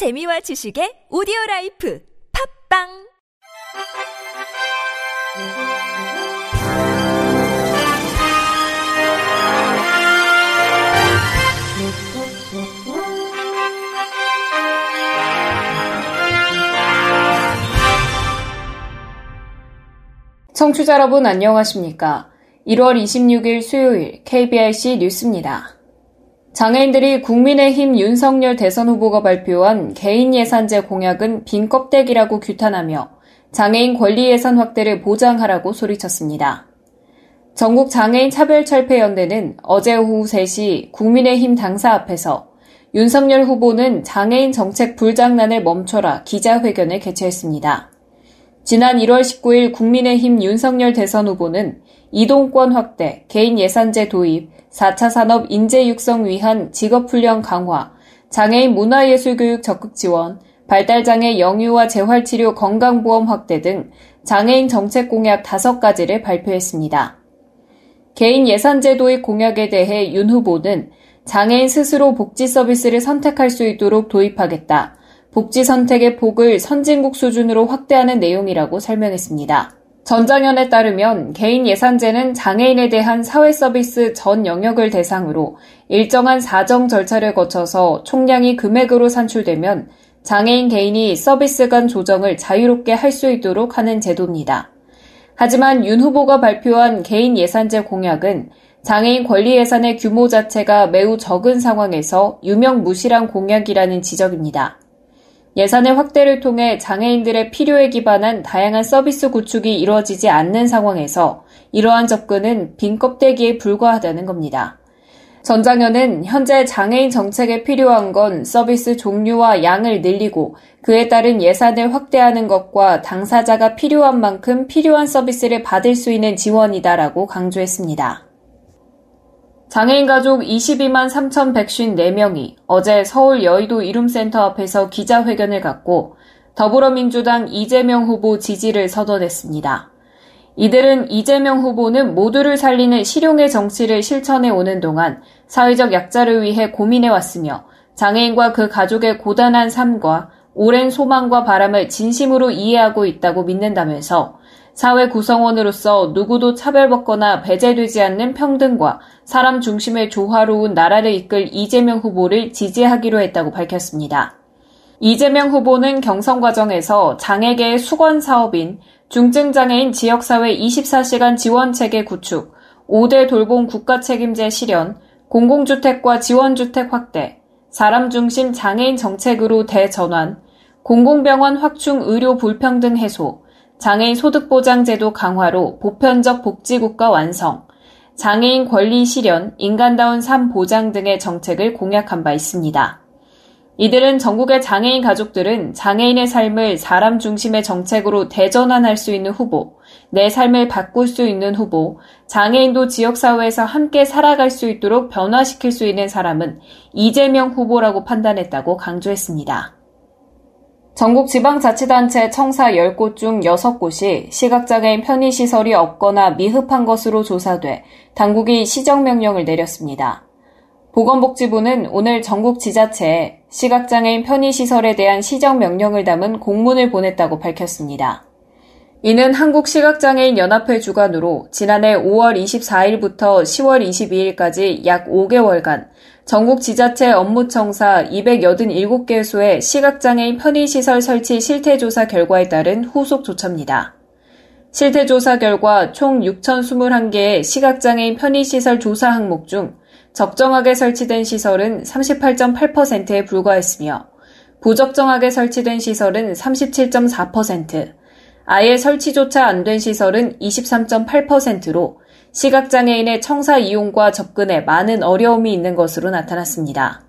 재미와 지식의 오디오라이프 팝빵! 청취자 여러분 안녕하십니까? 1월 26일 수요일 KBIC 뉴스입니다. 장애인들이 국민의힘 윤석열 대선 후보가 발표한 개인 예산제 공약은 빈 껍데기라고 규탄하며 장애인 권리 예산 확대를 보장하라고 소리쳤습니다. 전국 장애인 차별철폐연대는 어제 오후 3시 국민의힘 당사 앞에서 윤석열 후보는 장애인 정책 불장난을 멈춰라 기자회견을 개최했습니다. 지난 1월 19일 국민의힘 윤석열 대선 후보는 이동권 확대, 개인 예산제 도입, 4차 산업 인재 육성 위한 직업훈련 강화, 장애인 문화예술교육 적극 지원, 발달장애 영유아 재활치료 건강보험 확대 등 장애인 정책 공약 5가지를 발표했습니다. 개인 예산제 도입 공약에 대해 윤 후보는 장애인 스스로 복지 서비스를 선택할 수 있도록 도입하겠다. 복지 선택의 폭을 선진국 수준으로 확대하는 내용이라고 설명했습니다. 전장연에 따르면 개인 예산제는 장애인에 대한 사회서비스 전 영역을 대상으로 일정한 사정 절차를 거쳐서 총량이 금액으로 산출되면 장애인 개인이 서비스 간 조정을 자유롭게 할 수 있도록 하는 제도입니다. 하지만 윤 후보가 발표한 개인 예산제 공약은 장애인 권리 예산의 규모 자체가 매우 적은 상황에서 유명무실한 공약이라는 지적입니다. 예산의 확대를 통해 장애인들의 필요에 기반한 다양한 서비스 구축이 이루어지지 않는 상황에서 이러한 접근은 빈 껍데기에 불과하다는 겁니다. 전 장현은 현재 장애인 정책에 필요한 건 서비스 종류와 양을 늘리고 그에 따른 예산을 확대하는 것과 당사자가 필요한 만큼 필요한 서비스를 받을 수 있는 지원이다라고 강조했습니다. 장애인 가족 22만 3,154명이 어제 서울 여의도 이룸센터 앞에서 기자회견을 갖고 더불어민주당 이재명 후보 지지를 선언했습니다. 이들은 이재명 후보는 모두를 살리는 실용의 정치를 실천해 오는 동안 사회적 약자를 위해 고민해 왔으며 장애인과 그 가족의 고단한 삶과 오랜 소망과 바람을 진심으로 이해하고 있다고 믿는다면서 사회 구성원으로서 누구도 차별받거나 배제되지 않는 평등과 사람 중심의 조화로운 나라를 이끌 이재명 후보를 지지하기로 했다고 밝혔습니다. 이재명 후보는 경선 과정에서 장애계의 수건 사업인 중증장애인 지역사회 24시간 지원체계 구축, 5대 돌봄 국가책임제 실현, 공공주택과 지원주택 확대, 사람 중심 장애인 정책으로 대전환, 공공병원 확충 의료 불평등 해소, 장애인 소득보장제도 강화로 보편적 복지국가 완성, 장애인 권리 실현, 인간다운 삶 보장 등의 정책을 공약한 바 있습니다. 이들은 전국의 장애인 가족들은 장애인의 삶을 사람 중심의 정책으로 대전환할 수 있는 후보, 내 삶을 바꿀 수 있는 후보, 장애인도 지역사회에서 함께 살아갈 수 있도록 변화시킬 수 있는 사람은 이재명 후보라고 판단했다고 강조했습니다. 전국 지방자치단체 청사 10곳 중 6곳이 시각장애인 편의시설이 없거나 미흡한 것으로 조사돼 당국이 시정명령을 내렸습니다. 보건복지부는 오늘 전국 지자체에 시각장애인 편의시설에 대한 시정명령을 담은 공문을 보냈다고 밝혔습니다. 이는 한국시각장애인연합회 주관으로 지난해 5월 24일부터 10월 22일까지 약 5개월간 전국 지자체 업무청사 287개소의 시각장애인 편의시설 설치 실태조사 결과에 따른 후속 조처입니다. 실태조사 결과 총 6,021개의 시각장애인 편의시설 조사 항목 중 적정하게 설치된 시설은 38.8%에 불과했으며 부적정하게 설치된 시설은 37.4%, 아예 설치조차 안 된 시설은 23.8%로 시각장애인의 청사 이용과 접근에 많은 어려움이 있는 것으로 나타났습니다.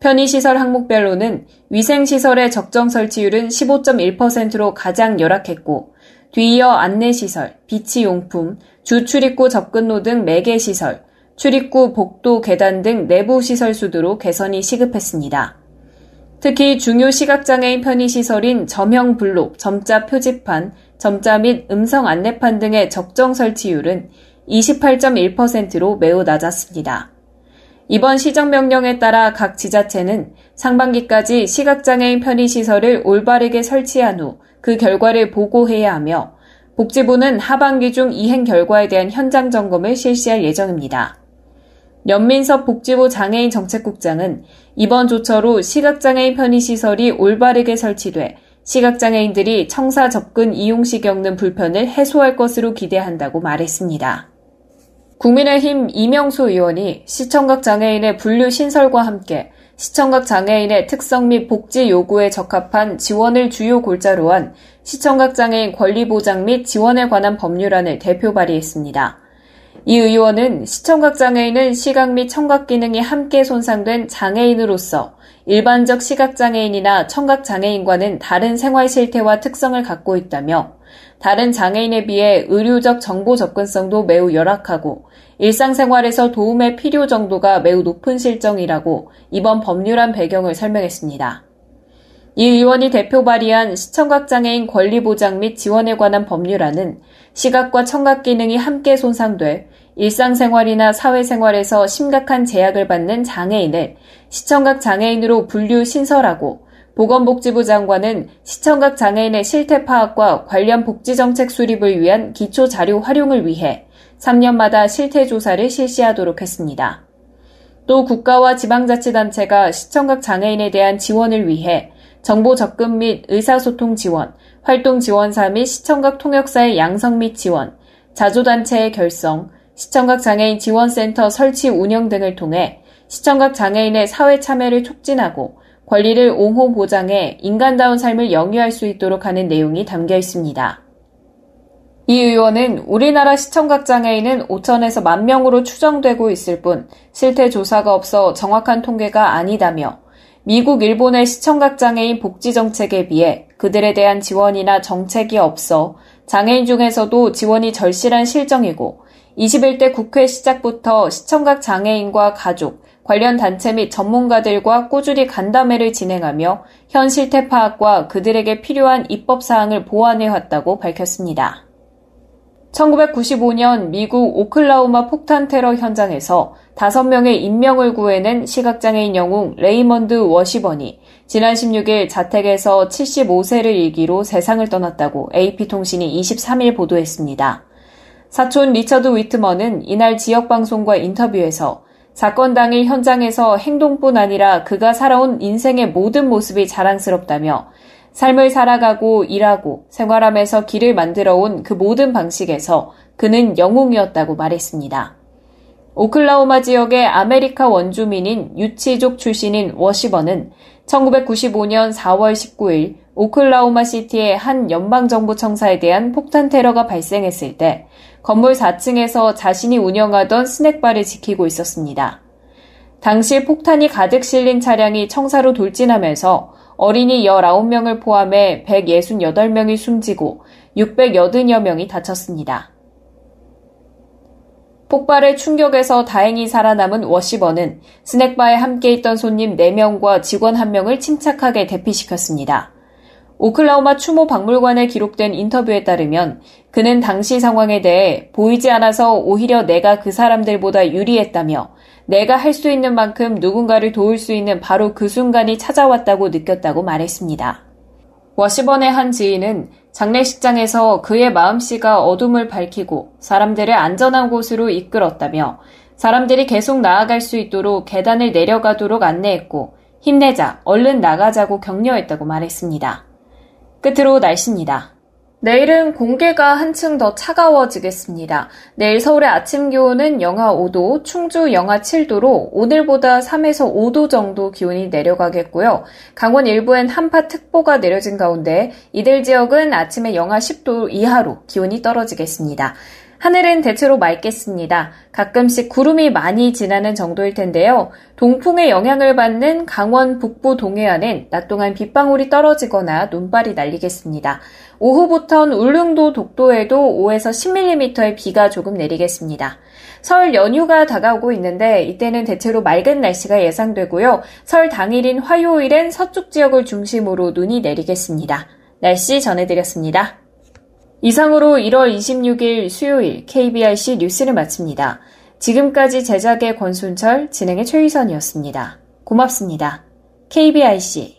편의시설 항목별로는 위생시설의 적정 설치율은 15.1%로 가장 열악했고, 뒤이어 안내시설, 비치용품, 주출입구 접근로 등 매개시설, 출입구 복도 계단 등 내부시설 수두로 개선이 시급했습니다. 특히 중요 시각장애인 편의시설인 점형 블록, 점자 표지판, 점자 및 음성 안내판 등의 적정 설치율은 28.1%로 매우 낮았습니다. 이번 시정명령에 따라 각 지자체는 상반기까지 시각장애인 편의시설을 올바르게 설치한 후 그 결과를 보고해야 하며, 복지부는 하반기 중 이행 결과에 대한 현장 점검을 실시할 예정입니다. 연민섭 복지부 장애인 정책국장은 이번 조처로 시각장애인 편의시설이 올바르게 설치돼 시각장애인들이 청사 접근 이용 시 겪는 불편을 해소할 것으로 기대한다고 말했습니다. 국민의힘 이명수 의원이 시청각 장애인의 분류 신설과 함께 시청각 장애인의 특성 및 복지 요구에 적합한 지원을 주요 골자로 한 시청각 장애인 권리 보장 및 지원에 관한 법률안을 대표 발의했습니다. 이 의원은 시청각 장애인은 시각 및 청각 기능이 함께 손상된 장애인으로서 일반적 시각장애인이나 청각장애인과는 다른 생활 실태와 특성을 갖고 있다며, 다른 장애인에 비해 의료적 정보 접근성도 매우 열악하고 일상생활에서 도움의 필요 정도가 매우 높은 실정이라고 이번 법률안 배경을 설명했습니다. 이 의원이 대표 발의한 시청각장애인 권리 보장 및 지원에 관한 법률안은 시각과 청각 기능이 함께 손상돼 일상생활이나 사회생활에서 심각한 제약을 받는 장애인을 시청각 장애인으로 분류 신설하고, 보건복지부 장관은 시청각 장애인의 실태 파악과 관련 복지정책 수립을 위한 기초자료 활용을 위해 3년마다 실태 조사를 실시하도록 했습니다. 또 국가와 지방자치단체가 시청각 장애인에 대한 지원을 위해 정보 접근 및 의사소통 지원, 활동 지원사 및 시청각 통역사의 양성 및 지원, 자조단체의 결성, 시청각 장애인 지원센터 설치 운영 등을 통해 시청각 장애인의 사회 참여를 촉진하고 권리를 옹호 보장해 인간다운 삶을 영위할 수 있도록 하는 내용이 담겨 있습니다. 이 의원은 우리나라 시청각 장애인은 5천에서 1만 명으로 추정되고 있을 뿐 실태 조사가 없어 정확한 통계가 아니다며, 미국, 일본의 시청각 장애인 복지 정책에 비해 그들에 대한 지원이나 정책이 없어 장애인 중에서도 지원이 절실한 실정이고, 21대 국회 시작부터 시청각 장애인과 가족, 관련 단체 및 전문가들과 꾸준히 간담회를 진행하며 현 실태 파악과 그들에게 필요한 입법 사항을 보완해왔다고 밝혔습니다. 1995년 미국 오클라호마 폭탄 테러 현장에서 5명의 인명을 구해낸 시각장애인 영웅 레이먼드 워시번이 지난 16일 자택에서 75세를 일기로 세상을 떠났다고 AP통신이 23일 보도했습니다. 사촌 리처드 위트먼은 이날 지역방송과 인터뷰에서 사건 당일 현장에서 행동뿐 아니라 그가 살아온 인생의 모든 모습이 자랑스럽다며, 삶을 살아가고 일하고 생활하면서 길을 만들어온 그 모든 방식에서 그는 영웅이었다고 말했습니다. 오클라호마 지역의 아메리카 원주민인 유치족 출신인 워시번은 1995년 4월 19일 오클라호마 시티의 한 연방정부청사에 대한 폭탄 테러가 발생했을 때 건물 4층에서 자신이 운영하던 스낵바를 지키고 있었습니다. 당시 폭탄이 가득 실린 차량이 청사로 돌진하면서 어린이 19명을 포함해 168명이 숨지고 680여 명이 다쳤습니다. 폭발의 충격에서 다행히 살아남은 워시번은 스낵바에 함께 있던 손님 4명과 직원 1명을 침착하게 대피시켰습니다. 오클라호마 추모 박물관에 기록된 인터뷰에 따르면 그는 당시 상황에 대해 보이지 않아서 오히려 내가 그 사람들보다 유리했다며, 내가 할 수 있는 만큼 누군가를 도울 수 있는 바로 그 순간이 찾아왔다고 느꼈다고 말했습니다. 워시번의 한 지인은 장례식장에서 그의 마음씨가 어둠을 밝히고 사람들을 안전한 곳으로 이끌었다며, 사람들이 계속 나아갈 수 있도록 계단을 내려가도록 안내했고 힘내자, 얼른 나가자고 격려했다고 말했습니다. 끝으로 날씨입니다. 내일은 공기가 한층 더 차가워지겠습니다. 내일 서울의 아침 기온은 영하 5도, 충주 영하 7도로 오늘보다 3에서 5도 정도 기온이 내려가겠고요. 강원 일부엔 한파특보가 내려진 가운데 이들 지역은 아침에 영하 10도 이하로 기온이 떨어지겠습니다. 하늘은 대체로 맑겠습니다. 가끔씩 구름이 많이 지나는 정도일 텐데요. 동풍의 영향을 받는 강원 북부 동해안엔 낮 동안 빗방울이 떨어지거나 눈발이 날리겠습니다. 오후부턴 울릉도, 독도에도 5에서 10mm의 비가 조금 내리겠습니다. 설 연휴가 다가오고 있는데 이때는 대체로 맑은 날씨가 예상되고요. 설 당일인 화요일엔 서쪽 지역을 중심으로 눈이 내리겠습니다. 날씨 전해드렸습니다. 이상으로 1월 26일 수요일 KBRC 뉴스를 마칩니다. 지금까지 제작의 권순철, 진행의 최희선이었습니다. 고맙습니다. KBIC